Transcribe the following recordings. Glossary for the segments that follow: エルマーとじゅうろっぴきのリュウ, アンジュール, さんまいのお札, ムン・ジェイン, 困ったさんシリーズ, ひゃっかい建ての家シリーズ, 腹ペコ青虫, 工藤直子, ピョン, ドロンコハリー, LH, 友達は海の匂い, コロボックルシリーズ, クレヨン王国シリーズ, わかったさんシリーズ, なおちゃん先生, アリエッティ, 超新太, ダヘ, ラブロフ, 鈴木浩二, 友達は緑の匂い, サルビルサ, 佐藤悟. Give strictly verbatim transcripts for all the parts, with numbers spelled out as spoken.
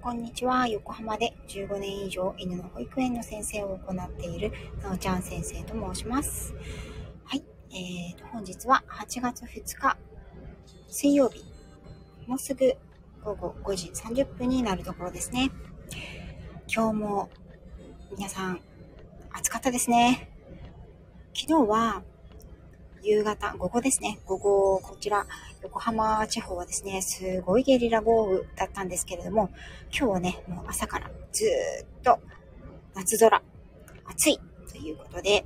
こんにちは。横浜でじゅうごねん以上犬の保育園の先生を行っているなおちゃん先生と申します。はい、えーと、本日ははちがつふつか水曜日、もうすぐごごごじさんじゅっぷんになるところですね。今日も皆さん暑かったですね。昨日は夕方、午後ですね。午後、こちら、横浜地方はですね、すごいゲリラ豪雨だったんですけれども、今日はね、もう朝からずっと夏空、暑いということで、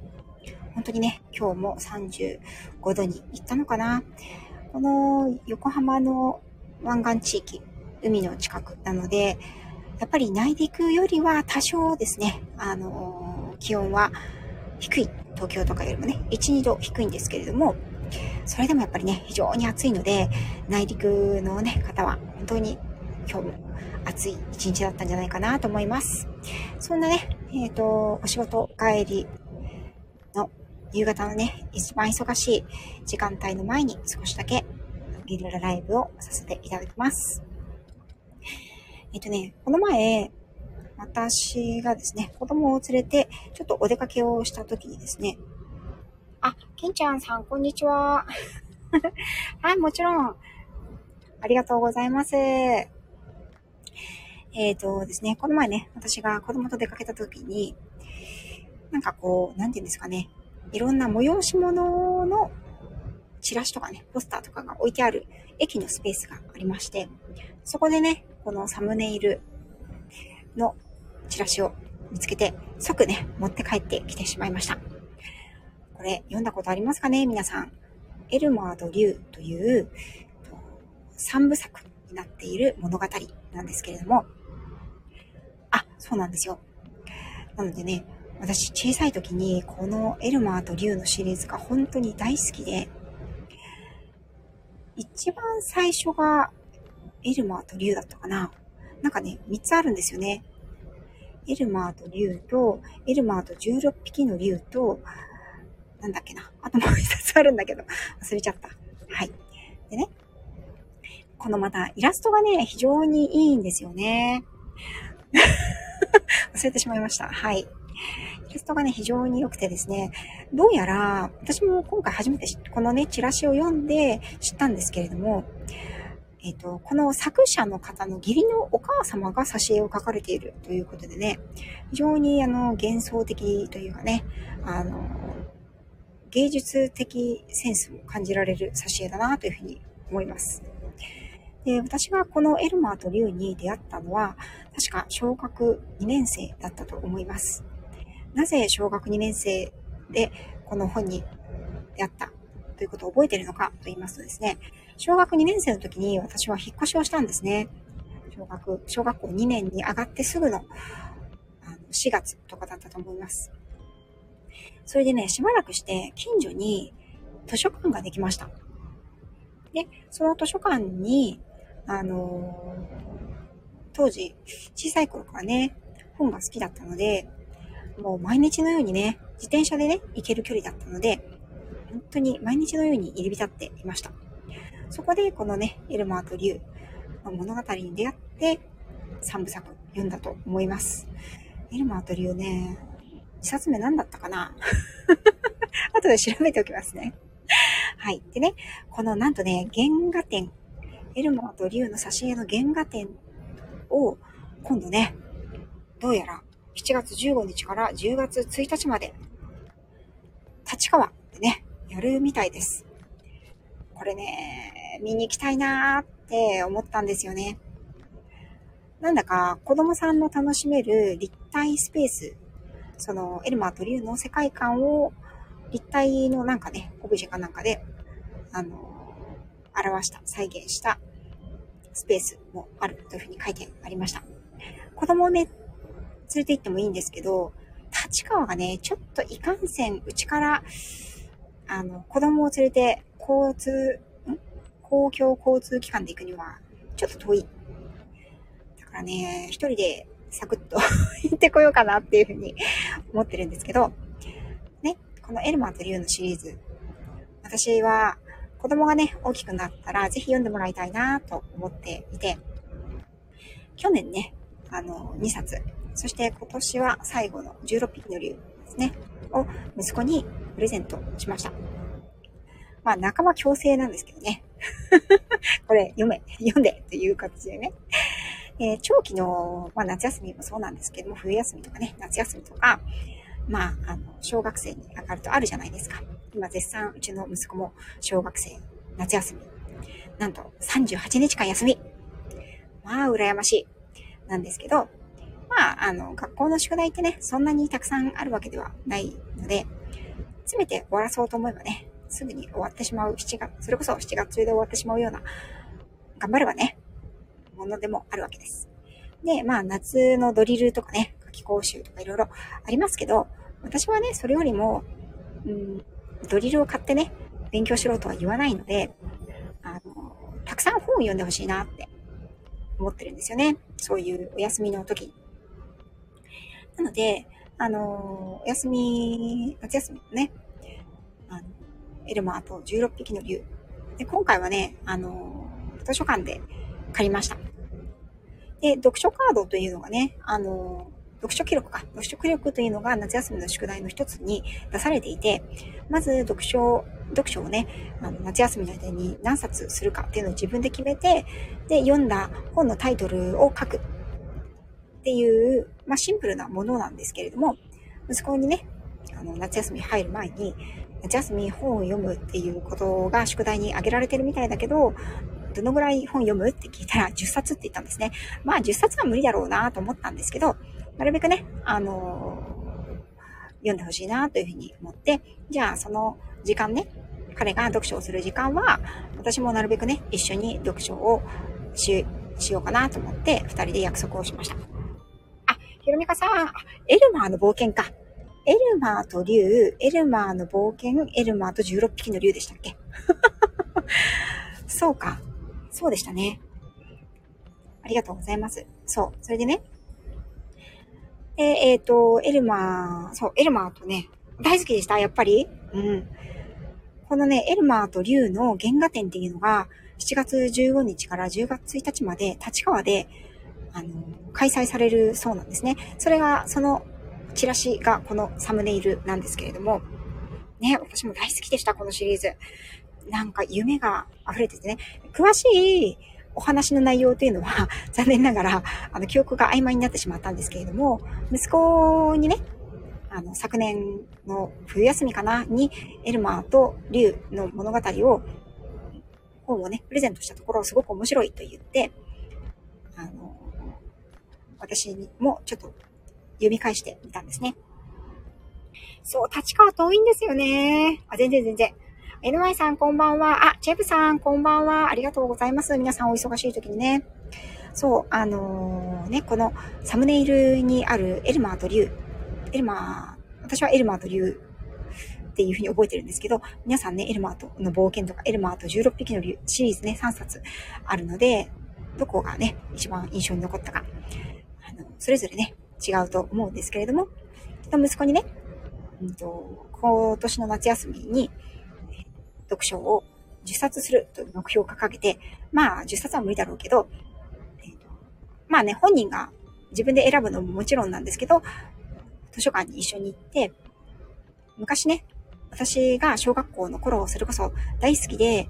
本当にね、今日もさんじゅうごどに行ったのかな。この横浜の湾岸地域、海の近くなので、やっぱり内陸よりは多少ですね、あのー、気温は低い。東京とかよりもね、いち、にど低いんですけれども、それでもやっぱりね、非常に暑いので、内陸のね、方は本当に今日も暑い一日だったんじゃないかなと思います。そんなね、えっと、お仕事帰りの夕方のね、一番忙しい時間帯の前に少しだけゲリラライブをさせていただきます。えっとね、この前、私がですね、子供を連れて、ちょっとお出かけをしたときにですね、あ、けんちゃんさん、こんにちは。はい、もちろん。ありがとうございます。えっとですね、この前ね、私が子供と出かけたときに、なんかこう、なんて言うんですかね、いろんな催し物のチラシとかね、ポスターとかが置いてある駅のスペースがありまして、そこでね、このサムネイルのチラシを見つけて即ね持って帰ってきてしまいました。これ読んだことありますかね皆さん。エルマーとリュウというさんぶさくになっている物語なんですけれども、あ、そうなんですよ。なのでね、私小さい時にこのエルマーとリュウのシリーズが本当に大好きで、一番最初がエルマーとリュウだったかな。なんかね、みっつあるんですよね。エルマーとリュウと、エルマーとじゅうろっぴきのリュウと、なんだっけな。あともうひとつあるんだけど、忘れちゃった。はい。でね、このまたイラストがね、非常にいいんですよね。忘れてしまいました。はい。イラストがね、非常に良くてですね、どうやら、私も今回初めてこのね、チラシを読んで知ったんですけれども、えっと、この作者の方の義理のお母様が挿絵を描かれているということでね、非常にあの幻想的というかね、あの、芸術的センスも感じられる挿絵だなというふうに思います。で、私がこのエルマーとリュウに出会ったのは、確かしょうがくにねんせいだったと思います。なぜしょうがくにねんせいでこの本に出会ったということを覚えているのかと言いますとですね、しょうがくにねんせいの時に私は引っ越しをしたんですね。小学、小学校にねんに上がってすぐの、あのしがつとかだったと思います。それでね、しばらくして近所に図書館ができました。で、その図書館に、あのー、当時小さい頃からね、本が好きだったので、もう毎日のようにね、自転車でね、行ける距離だったので、本当に毎日のように入り浸っていました。そこでこのね、エルマーとリュウの物語に出会ってさんぶさく読んだと思います。エルマーとリュウね、いっさつめ何だったかな。後で調べておきますね。はい。でね、このなんとね、原画展、エルマーとリュウの挿絵の原画展を今度ね、どうやらしちがつじゅうごにちからじゅうがつついたちまで立川でね、やるみたいです。これね、見に行きたいなーって思ったんですよね。なんだか子供さんの楽しめる立体スペース、そのエルマーとリュウの世界観を立体のなんかね、オブジェかなんかで、あの、表した、再現したスペースもあるというふうに書いてありました。子供をね、連れて行ってもいいんですけど、立川がね、ちょっといかんせんうちから、あの、子供を連れて、交通、ん?公共交通機関で行くにはちょっと遠い。だからね、一人でサクッと行ってこようかなっていうふうに思ってるんですけど、ね、このエルマーとリュウのシリーズ、私は子供がね、大きくなったらぜひ読んでもらいたいなと思っていて、去年ね、あのにさつ、そして今年は最後のじゅうろっぴきの竜ですねを息子にプレゼントしました。まあ仲間強制なんですけどねこれ読め読んでという形でね、えー、長期の、まあ、夏休みもそうなんですけども、冬休みとかね、夏休みとか、まあ、あの小学生に上がるとあるじゃないですか。今絶賛うちの息子も小学生夏休み、なんとさんじゅうはちにちかん休み、まあ羨ましいなんですけど、まああの学校の宿題ってね、そんなにたくさんあるわけではないので、詰めて終わらそうと思えばね、すぐに終わってしまう、しちがつ、それこそしちがつ中で終わってしまうような、頑張ればね、ものでもあるわけです。で、まあ夏のドリルとかね、夏期講習とかいろいろありますけど、私はね、それよりも、うん、ドリルを買ってね、勉強しろとは言わないので、あの、たくさん本を読んでほしいなって思ってるんですよね。そういうお休みの時に。なので、あの、お休み、夏休みのね、あのエルマーとじゅうろっぴきの竜で、今回はね、あの図書館で借りました。で、読書カードというのがね、あの読書記録か読書記録というのが夏休みの宿題の一つに出されていて、まず読書読書をね、あの夏休みの間に何冊するかっていうのを自分で決めて、で読んだ本のタイトルを書くっていう、まあ、シンプルなものなんですけれども、息子にね、あの夏休み入る前に夏休み本を読むっていうことが宿題に挙げられてるみたいだけど、どのぐらい本読むって聞いたらじゅっさつって言ったんですね。まあじゅっさつは無理だろうなと思ったんですけど、なるべくね、あのー、読んでほしいなというふうに思って、じゃあその時間ね、彼が読書をする時間は、私もなるべくね、一緒に読書を し, しようかなと思って、二人で約束をしました。あ、ひろみかさん、エルマーの冒険か。エルマーと竜、エルマーの冒険、エルマーとじゅうろっぴきの竜でしたっけそうか。そうでしたね。ありがとうございます。そう。それでね。で、えっと、エルマー、そう、エルマーとね、大好きでした、やっぱり。うん。このね、エルマーと竜の原画展っていうのが、しちがつじゅうごにちからじゅうがつついたちまで、立川で、あの、開催されるそうなんですね。それが、その、チラシがこのサムネイルなんですけれども、ね、私も大好きでした、このシリーズ。なんか夢が溢れててね、詳しいお話の内容というのは、残念ながら、あの、記憶が曖昧になってしまったんですけれども、息子にね、あの、昨年の冬休みかな、に、エルマーと竜の物語を、本をね、プレゼントしたところ、すごく面白いと言って、あの、私もちょっと、読み返してみたんですね。そう、立川遠いんですよね。あ、全然全然。エヌワイ さんこんばんは。あ、チェブさんこんばんは。ありがとうございます。皆さんお忙しい時にね。そう、あのー、ね、このサムネイルにあるエルマーと竜。エルマー、私はエルマーと竜っていうふうに覚えてるんですけど、皆さんね、エルマーとの冒険とか、エルマーとじゅうろっぴきの竜シリーズね、さんさつあるので、どこがね、一番印象に残ったか。あの、それぞれね、違うと思うんですけれども、息子にね、うんと、今年の夏休みに読書をじゅっさつするという目標を掲げて、まあじゅっさつは無理だろうけど、えーと、まあね、本人が自分で選ぶのももちろんなんですけど、図書館に一緒に行って、昔ね、私が小学校の頃、それこそ大好きで、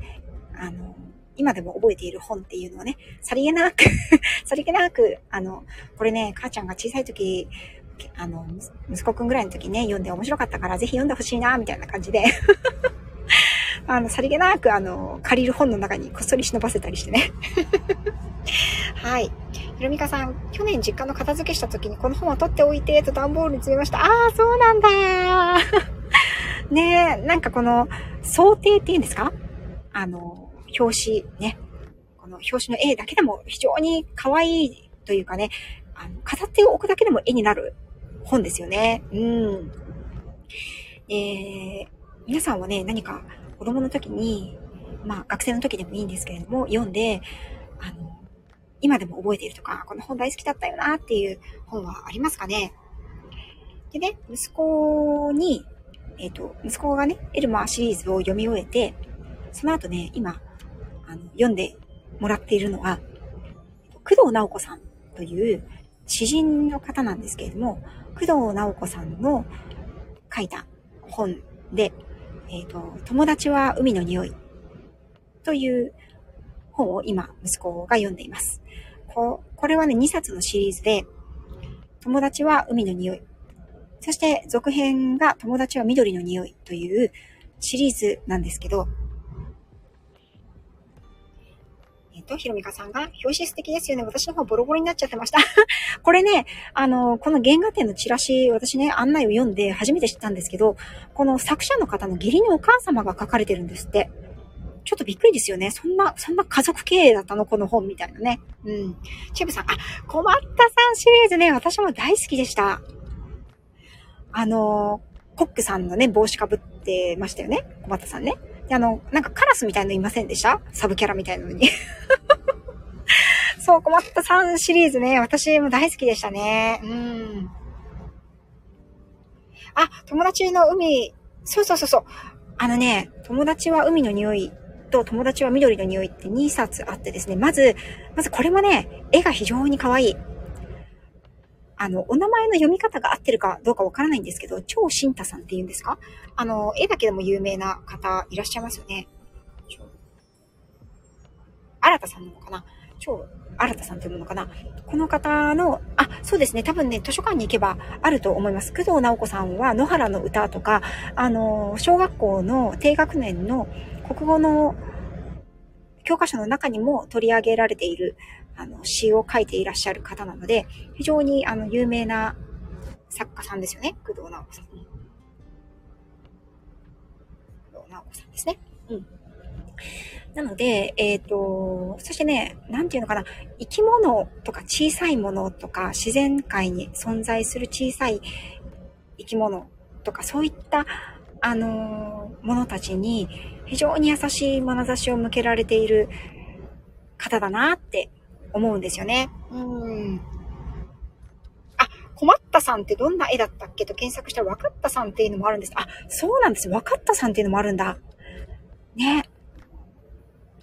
あの、今でも覚えている本っていうのはね、さりげなく、さりげなく、あの、これね、母ちゃんが小さい時、あの、息子くんぐらいの時ね、読んで面白かったから、ぜひ読んでほしいな、みたいな感じで、あの、さりげなく、あの、借りる本の中にこっそり忍ばせたりしてね。はい。ひろみかさん、去年実家の片付けした時に、この本は取っておいて、と段ボールに詰めました。ああ、そうなんだー。ねえ、なんかこの、想定っていうんですか、あの、表紙ね、この表紙の絵だけでも非常に可愛いというかね、あの飾っておくだけでも絵になる本ですよね。うん。えー、皆さんはね、何か子供の時に、まあ学生の時でもいいんですけれども、読んで、あの、今でも覚えているとか、この本大好きだったよなっていう本はありますかね。でね、息子に、えっと、息子がね、エルマーシリーズを読み終えて、その後ね、今、読んでもらっているのは、工藤直子さんという詩人の方なんですけれども、工藤直子さんの書いた本で、えーと、友達は海の匂いという本を今息子が読んでいます。こ、これはね、にさつのシリーズで、友達は海の匂い、そして続編が友達は緑の匂いというシリーズなんですけど、えっと、ひろみかさんが、表紙素敵ですよね。私の方ボロボロになっちゃってました。これね、あの、この原画展のチラシ、私ね、案内を読んで初めて知ったんですけど、この作者の方の義理のお母様が書かれてるんですって。ちょっとびっくりですよね。そんな、そんな家族経営だったのこの本みたいなね。うん。チェブさん、あ、困ったさんシリーズね、私も大好きでした。あの、コックさんのね、帽子かぶってましたよね。困ったさんね。で、あの、なんかカラスみたいのいませんでした？サブキャラみたいなのに。そう、困ったさんシリーズね、私も大好きでしたね。うん。あ、友達の海、そうそうそうそう。あのね、友達は海の匂い。と友達は緑の匂いってにさつあってですね、まずまずこれもね、絵が非常に可愛い。あのお名前の読み方が合ってるかどうかわからないんですけど、超新太さんっていうんですか、あの絵だけでも有名な方いらっしゃいますよね。新田さんなのかな、超新田さんというものかな、この方の、あ、そうですね、多分ね、図書館に行けばあると思います。工藤直子さんは野原の歌とか、あの小学校の低学年の国語の教科書の中にも取り上げられているあの詩を書いていらっしゃる方なので、非常にあの有名な作家さんですよね、工藤直子さん。工藤直子さんですね。うん。なので、えっと、そしてね、なんていうのかな、生き物とか小さいものとか、自然界に存在する小さい生き物とか、そういったあのものたちに非常に優しい眼差しを向けられている方だなって思うんですよね。うん。あ、困ったさんってどんな絵だったっけと検索したら、わかったさんっていうのもあるんです。あ、そうなんです。わかったさんっていうのもあるんだ。ね。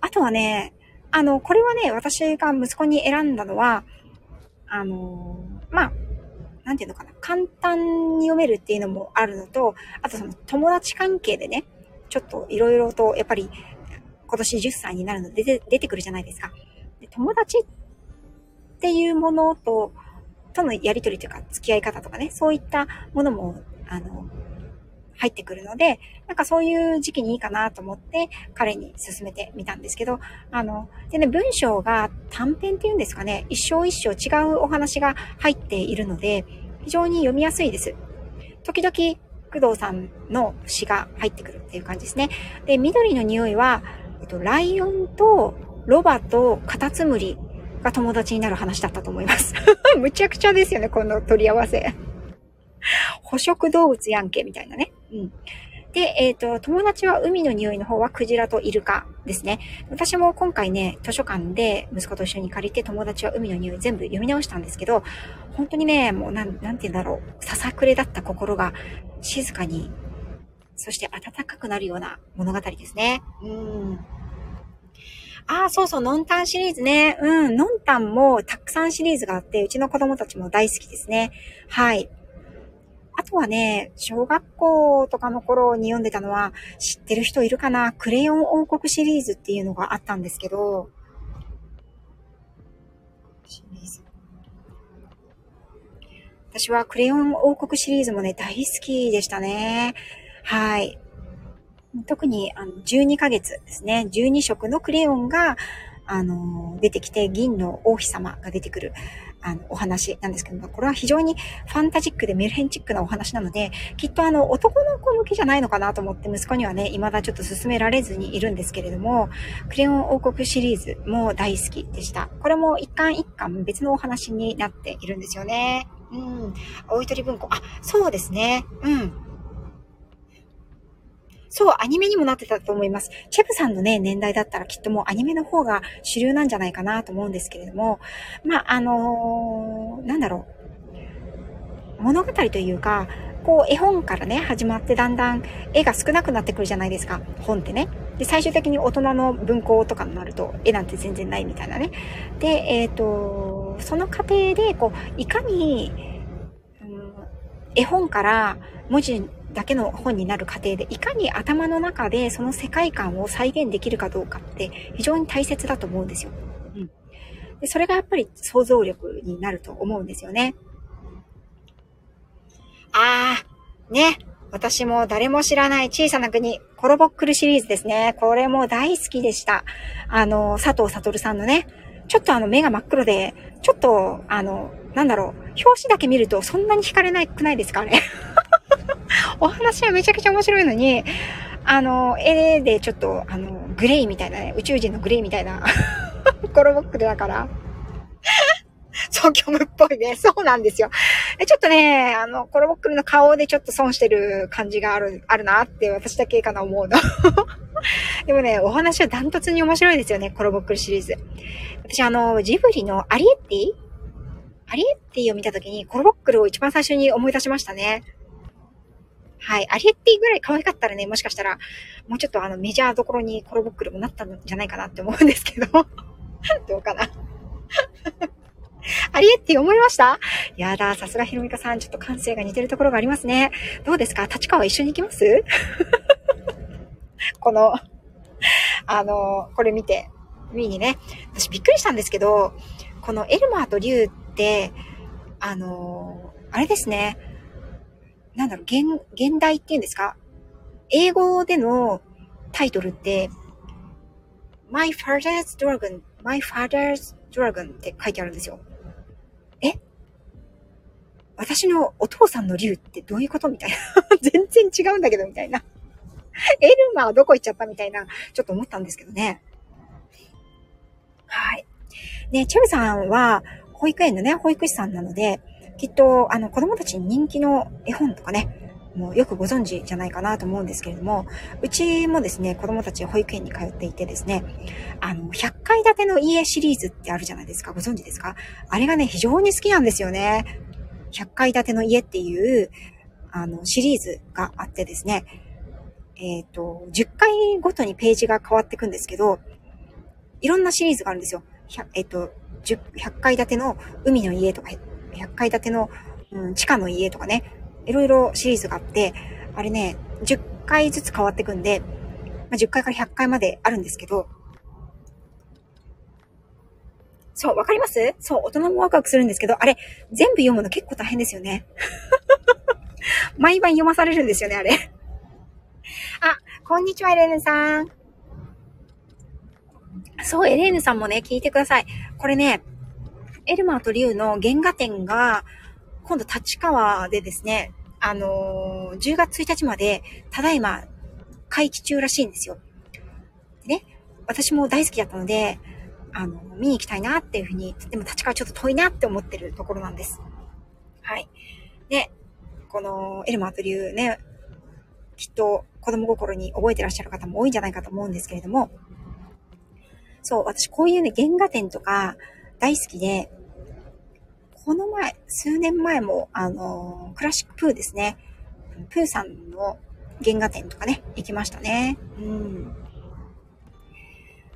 あとはね、あの、これはね、私が息子に選んだのは、あの、まあ、なんていうのかな、簡単に読めるっていうのもあるのと、あとその友達関係でね、ちょっといろいろとやっぱり今年じゅっさいになるので出て、出てくるじゃないですか。で、友達っていうものと、とのやりとりというか付き合い方とかね、そういったものも、あの、入ってくるので、なんかそういう時期にいいかなと思って彼に勧めてみたんですけど、あの、でね、文章が短編っていうんですかね、一章一章違うお話が入っているので、非常に読みやすいです。時々、工藤さんの詩が入ってくるっていう感じですね。で、緑の匂いは、えっと、ライオンとロバとカタツムリが友達になる話だったと思います。むちゃくちゃですよね、この取り合わせ。捕食動物やんけ、みたいなね。うん。で、えっと、友達は海の匂いの方はクジラとイルカですね。私も今回ね、図書館で息子と一緒に借りて友達は海の匂い全部読み直したんですけど、本当にね、もうなん、なんて言うんだろう、ささくれだった心が静かに、そして温かくなるような物語ですね。うん。ああ、そうそう、ノンタンシリーズね。うん、ノンタンもたくさんシリーズがあって、うちの子供たちも大好きですね。はい。あとはね、小学校とかの頃に読んでたのは、知ってる人いるかな？クレヨン王国シリーズっていうのがあったんですけど、私はクレヨン王国シリーズもね、大好きでしたね。はい。特にあのじゅうにかげつですね。じゅうにしょくのクレヨンが、あの、出てきて、銀の王妃様が出てくる、あの、お話なんですけども、これは非常にファンタジックでメルヘンチックなお話なので、きっとあの、男の子向きじゃないのかなと思って、息子にはね、未だちょっと勧められずにいるんですけれども、クレヨン王国シリーズも大好きでした。これも一巻一巻別のお話になっているんですよね。うん。おいとり文庫。あ、そうですね。うん。そう、アニメにもなってたと思います。チェブさんのね、年代だったらきっともうアニメの方が主流なんじゃないかなと思うんですけれども、まあ、あのー、なんだろう。物語というか、こう、絵本からね、始まってだんだん絵が少なくなってくるじゃないですか。本ってね。で、最終的に大人の文庫とかになると、絵なんて全然ないみたいなね。で、えっと、その過程でこういかに、うん、絵本から文字だけの本になる過程でいかに頭の中でその世界観を再現できるかどうかって非常に大切だと思うんですよ。うん、でそれがやっぱり想像力になると思うんですよね。あーね、私も誰も知らない小さな国、コロボックルシリーズですね。これも大好きでした。あの佐藤悟さんのね、ちょっとあの目が真っ黒で、ちょっとあのなんだろう、表紙だけ見るとそんなに惹かれなくないですかね。お話はめちゃくちゃ面白いのに、あの絵でちょっとあのグレイみたいなね、宇宙人のグレイみたいなコロボックルだから。そう、虚無っぽいね。そうなんですよ。ちょっとね、あの、コロボックルの顔でちょっと損してる感じがある、あるなって私だけかな思うの。でもね、お話はダントツに面白いですよね、コロボックルシリーズ。私あの、ジブリのアリエッティアリエッティを見たときにコロボックルを一番最初に思い出しましたね。はい。アリエッティぐらい可愛かったらね、もしかしたら、もうちょっとあの、メジャーどころにコロボックルもなったんじゃないかなって思うんですけど。どうかな。アリエッティ思いました？やだ、さすがひろみかさん、ちょっと感性が似てるところがありますね。どうですか？立川一緒に行きます？この、あの、これ見て、見にね。私びっくりしたんですけど、このエルマーとリュウって、あの、あれですね、なんだろう、現、現代っていうんですか？英語でのタイトルって、My Father's Dragon、My Father's Dragon って書いてあるんですよ。私のお父さんの竜ってどういうことみたいな。全然違うんだけどみたいな。エルマはどこ行っちゃったみたいな、ちょっと思ったんですけどね。はい。ね、チェルさんは保育園のね、保育士さんなので、きっとあの子供たちに人気の絵本とかね、もうよくご存知じゃないかなと思うんですけれども、うちもですね、子供たち保育園に通っていてですね、あの、ひゃっかい建ての家シリーズってあるじゃないですか。ご存知ですか？あれがね、非常に好きなんですよね。ひゃっかい建ての家っていう、あの、シリーズがあってですね、えっと、じゅっかいごとにページが変わっていくんですけど、いろんなシリーズがあるんですよ。えっと、ひゃっかい建ての海の家とか、ひゃっかい建ての、うん、地下の家とかね、いろいろシリーズがあって、あれね、じゅっかいずつ変わっていくんで、まあ、じゅっかいからひゃっかいまであるんですけど、そう、わかります？そう、大人もワクワクするんですけど、あれ、全部読むの結構大変ですよね。毎晩読まされるんですよね、あれ。あ、こんにちは、エレーヌさん。そう、エレーヌさんもね、聞いてください。これね、エルマーとリュウの原画展が、今度、立川でですね、あのー、じゅうがつついたちまで、ただいま、会期中らしいんですよ。でね、私も大好きだったので、あの、見に行きたいなっていうふうに、でも立川ちょっと遠いなって思ってるところなんです。はい。で、このエルマーとリュウね、きっと子供心に覚えてらっしゃる方も多いんじゃないかと思うんですけれども、そう、私こういうね、原画展とか大好きで、この前、数年前も、あの、クラシックプーですね、プーさんの原画展とかね、行きましたね。うん。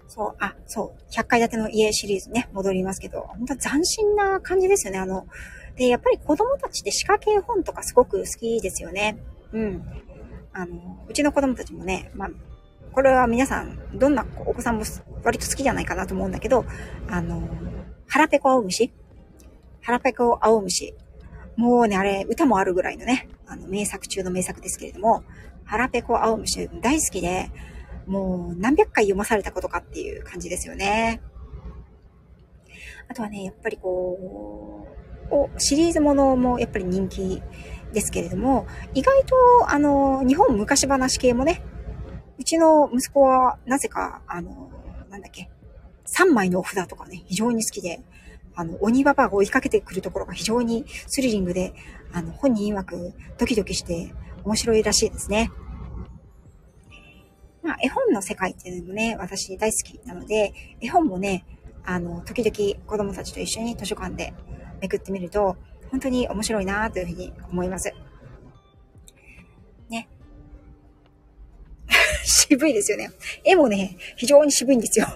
そう、あ、そう、ひゃっかい建ての家シリーズね、戻りますけど、本当斬新な感じですよね、あの。で、やっぱり子供たちって仕掛け絵本とかすごく好きですよね。うん。あの、うちの子供たちもね、まあ、これは皆さん、どんなお子さんも割と好きじゃないかなと思うんだけど、あの、腹ペコ青虫腹ペコ青虫。もうね、あれ、歌もあるぐらいのね、あの、名作中の名作ですけれども、腹ペコ青虫大好きで、もう何百回読まされたことかっていう感じですよね。あとはね、やっぱりこう、シリーズものもやっぱり人気ですけれども、意外とあの、日本昔話系もね、うちの息子はなぜか、あの、なんだっけ、さんまいのお札とかね、非常に好きで、あの、鬼ババアが追いかけてくるところが非常にスリリングで、あの、本人曰くドキドキして面白いらしいですね。まあ、絵本の世界っていうのもね、私大好きなので、絵本もね、あの、時々子供たちと一緒に図書館でめくってみると、本当に面白いなというふうに思います。ね。渋いですよね。絵もね、非常に渋いんですよ。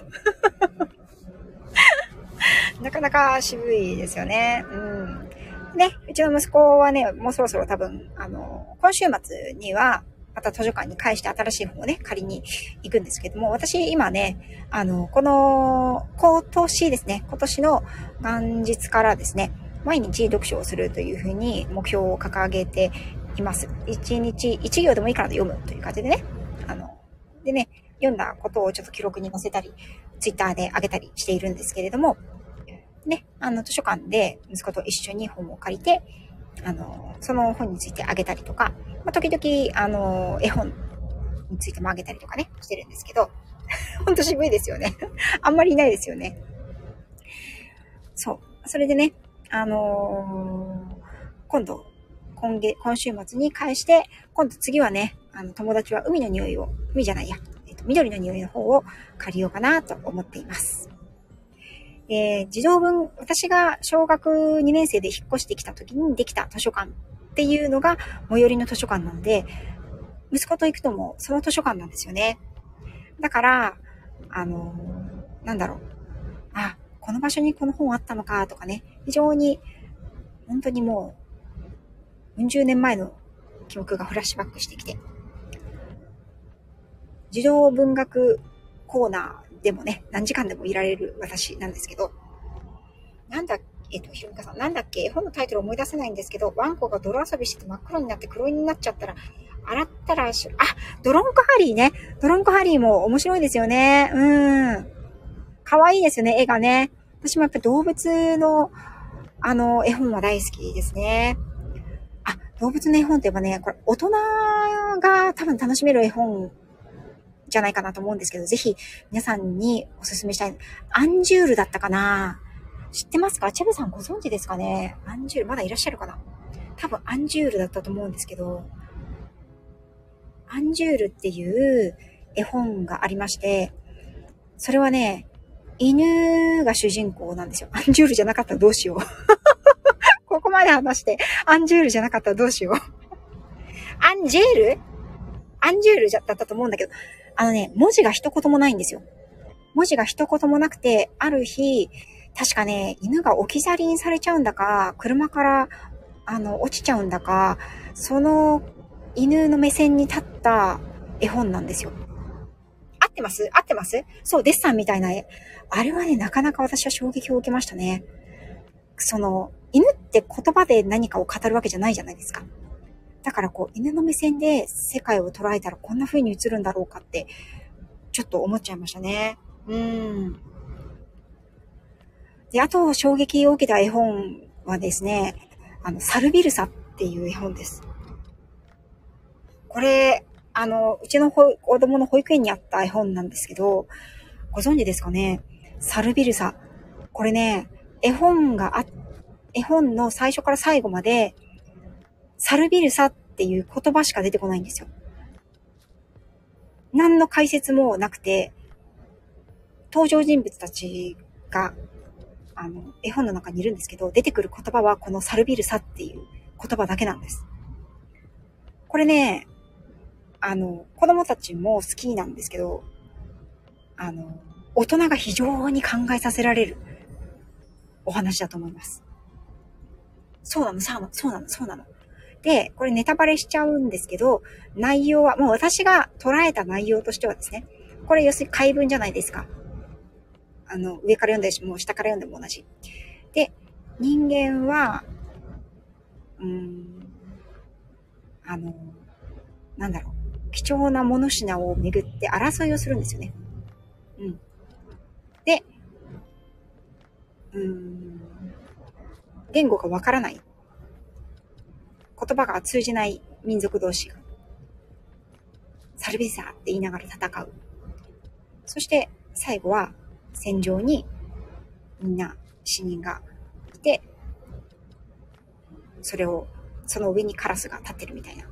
なかなか渋いですよね。うん。ね、うちの息子はね、もうそろそろ多分、あの、今週末には、また図書館に返して新しい本をね、借りに行くんですけども、私今ね、あの、この、今年ですね、今年の元日からですね、毎日読書をするというふうに目標を掲げています。一日一行でもいいから読むという感じでね、あの、でね、読んだことをちょっと記録に載せたり、ツイッターで上げたりしているんですけれども、ね、あの、図書館で息子と一緒に本を借りて、あの、その本についてあげたりとか、まあ、時々、あの、絵本についてもあげたりとかね、してるんですけど、ほんと渋いですよね。あんまりいないですよね。そう。それでね、あのー、今度、今月、今週末に返して、今度次はね、あの、友達は海の匂いを、海じゃないや、えっと、緑の匂いの方を借りようかなと思っています。えー、児童文、私が小学にねん生で引っ越してきた時にできた図書館っていうのが最寄りの図書館なので、息子と行くともその図書館なんですよね。だから、あの、なんだろう。あ、この場所にこの本あったのかとかね、非常に、本当にもう、よんじゅうねんまえの記憶がフラッシュバックしてきて、児童文学コーナー、でもね、何時間でもいられる私なんですけど、なんだ、えっと、ひろみかさん、なんだっけ、絵本のタイトル思い出せないんですけど、ワンコが泥遊びしてて真っ黒になって黒になっちゃったら、洗ったら、あ、ドロンコハリーね。ドロンコハリーも面白いですよね。うん。可愛いですよね、絵がね。私もやっぱり動物の、あの、絵本は大好きですね。あ、動物の絵本って言えばね、これ、大人が多分楽しめる絵本、じゃないかなと思うんですけど、ぜひ皆さんにお勧めしたい。アンジュールだったかな？知ってますか？チェブさんご存知ですかね？アンジュール、まだいらっしゃるかな？多分アンジュールだったと思うんですけど、アンジュールっていう絵本がありまして、それはね、犬が主人公なんですよ。アンジュールじゃなかったらどうしよう。ここまで話して、アンジュールじゃなかったらどうしよう。アンジェール？アンジュールだったと思うんだけど、あのね、文字が一言もないんですよ。文字が一言もなくて、ある日、確かね、犬が置き去りにされちゃうんだか、車から、あの、落ちちゃうんだか、その犬の目線に立った絵本なんですよ。合ってます？合ってます？そう、デッサンみたいな絵。あれはね、なかなか私は衝撃を受けましたね。その、犬って言葉で何かを語るわけじゃないじゃないですか。だからこう、犬の目線で世界を捉えたらこんな風に映るんだろうかって、ちょっと思っちゃいましたね。うん。で、あと衝撃を受けた絵本はですね、あの、サルビルサっていう絵本です。これ、あの、うちの子供の保育園にあった絵本なんですけど、ご存知ですかね？サルビルサ。これね、絵本があ、絵本の最初から最後まで、サルビルサっていう言葉しか出てこないんですよ。何の解説もなくて、登場人物たちが、あの、絵本の中にいるんですけど、出てくる言葉はこのサルビルサっていう言葉だけなんです。これね、あの、子供たちも好きなんですけど、あの、大人が非常に考えさせられるお話だと思います。そうなの、そうなの、そうなの。で、これネタバレしちゃうんですけど、内容は、もう私が捉えた内容としてはですね、これ要するに解文じゃないですか。あの、上から読んでも下から読んでも同じ。で、人間は、うーん、あの、なんだろう、貴重な物品をめぐって争いをするんですよね。うん。で、うーん、言語がわからない。言葉が通じない民族同士が、サルビサーって言いながら戦う。そして最後は戦場にみんな死人がいて、それを、その上にカラスが立ってるみたいな。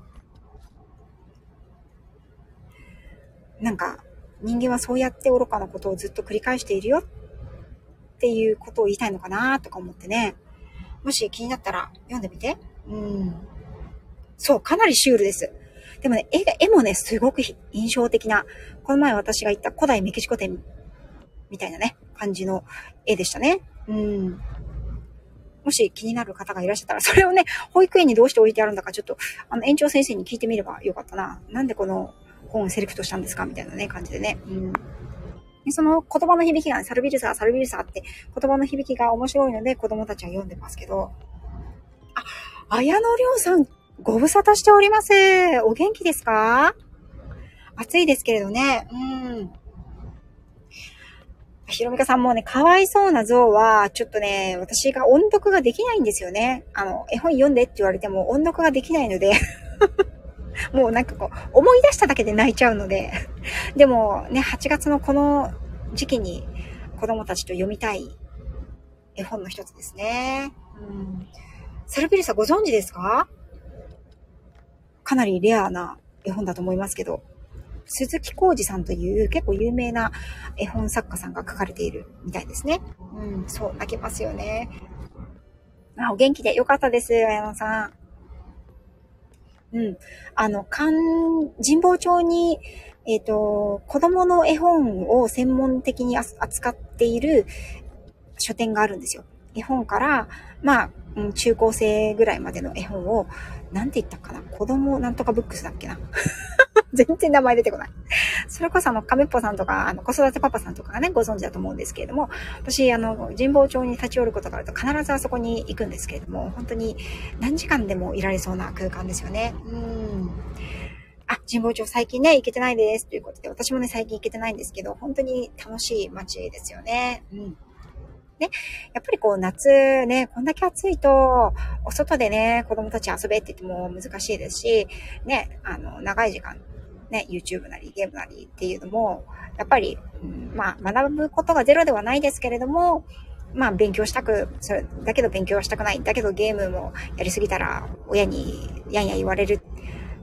なんか人間はそうやって愚かなことをずっと繰り返しているよっていうことを言いたいのかなとか思ってね。もし気になったら読んでみて。うん。そう、かなりシュールです。でもね、絵が、絵もね、すごく印象的な、この前私が行った古代メキシコ展みたいなね、感じの絵でしたね。うん。もし気になる方がいらっしゃったら、それをね、保育園にどうして置いてあるんだか、ちょっと、あの、園長先生に聞いてみればよかったな。なんでこの本をセレクトしたんですかみたいなね、感じでね。うん。でその言葉の響きが、ね、サルビルサー、サルビルサーって言葉の響きが面白いので、子供たちは読んでますけど。あ、綾野亮さん、ご無沙汰しております。お元気ですか？暑いですけれどね。うん。ひろみかさんもね、かわいそうな像は、ちょっとね、私が音読ができないんですよね。あの、絵本読んでって言われても音読ができないので、もうなんかこう、思い出しただけで泣いちゃうので、でもね、はちがつのこの時期に子供たちと読みたい絵本の一つですね。うん、サルビルサご存知ですか？かなりレアな絵本だと思いますけど。鈴木浩二さんという結構有名な絵本作家さんが書かれているみたいですね。うん、そう、泣けますよね。あ、お元気でよかったです、綾野さん。うん、あの、かん、神保町に、えっと、子供の絵本を専門的に扱っている書店があるんですよ。絵本から、まあ、うん、中高生ぐらいまでの絵本を、なんて言ったかな、子供なんとかブックスだっけな。全然名前出てこない。それこそあの、亀っぽさんとか、あの、子育てパパさんとかがね、ご存知だと思うんですけれども、私、あの、神保町に立ち寄ることがあると必ずあそこに行くんですけれども、本当に何時間でもいられそうな空間ですよね。うん。あ、神保町最近ね、行けてないです。ということで、私もね、最近行けてないんですけど、本当に楽しい街ですよね。うん。ね、やっぱりこう夏ね、こんだけ暑いと、お外でね、子供たち遊べって言っても難しいですし、ね、あの、長い時間、ね、YouTube なりゲームなりっていうのも、やっぱり、うん、まあ、学ぶことがゼロではないですけれども、まあ、勉強したく、それ、だけど勉強はしたくない。だけどゲームもやりすぎたら、親にやんや言われるっ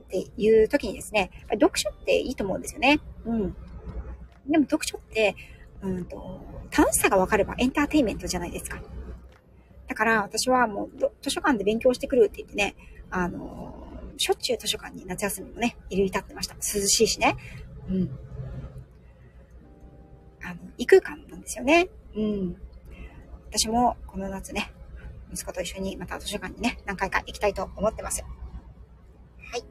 ていう時にですね、読書っていいと思うんですよね。うん。でも読書って、うんと、楽しさが分かればエンターテインメントじゃないですか。だから私はもう図書館で勉強してくるって言ってね、あのー、しょっちゅう図書館に夏休みもね、入り浸ってました。涼しいしね。うん。あの、異空間なんですよね。うん。私もこの夏ね、息子と一緒にまた図書館にね、何回か行きたいと思ってます。はい。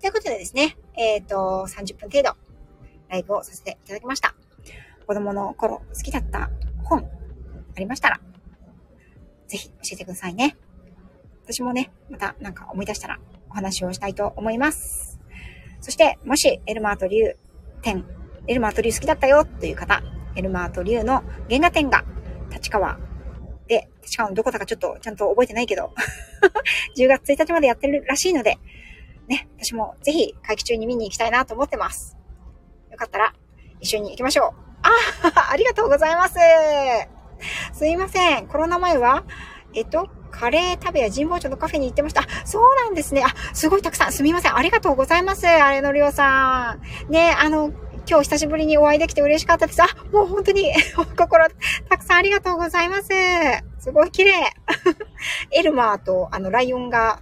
ということでですね、えっと、さんじゅっぷん程度ライブをさせていただきました。子供の頃好きだった本ありましたら、ぜひ教えてくださいね。私もね、またなんか思い出したらお話をしたいと思います。そして、もしエルマーとリュウ展、エルマーとリュウ好きだったよという方、エルマーとリュウの原画展が立川で、立川のどこだかちょっとちゃんと覚えてないけど、じゅうがつついたちまでやってるらしいので、ね、私もぜひ会期中に見に行きたいなと思ってます。よかったら一緒に行きましょう。あ、ありがとうございます。すいません。コロナ前は、えっと、カレー食べや神保町のカフェに行ってました。そうなんですね。あ、すごいたくさん。すみません。ありがとうございます。あれのりょうさん。ね、あの、今日久しぶりにお会いできて嬉しかったです。あ、もう本当に、お心、たくさんありがとうございます。すごい綺麗。エルマーと、あの、ライオンが、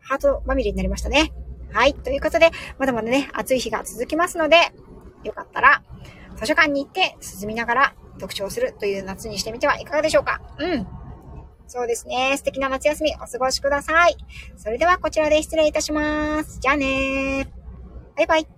ハートまみれになりましたね。はい。ということで、まだまだね、暑い日が続きますので、よかったら、図書館に行って涼みながら読書をするという夏にしてみてはいかがでしょうか。うん。そうですね。素敵な夏休みお過ごしください。それではこちらで失礼いたします。じゃあねー。バイバイ。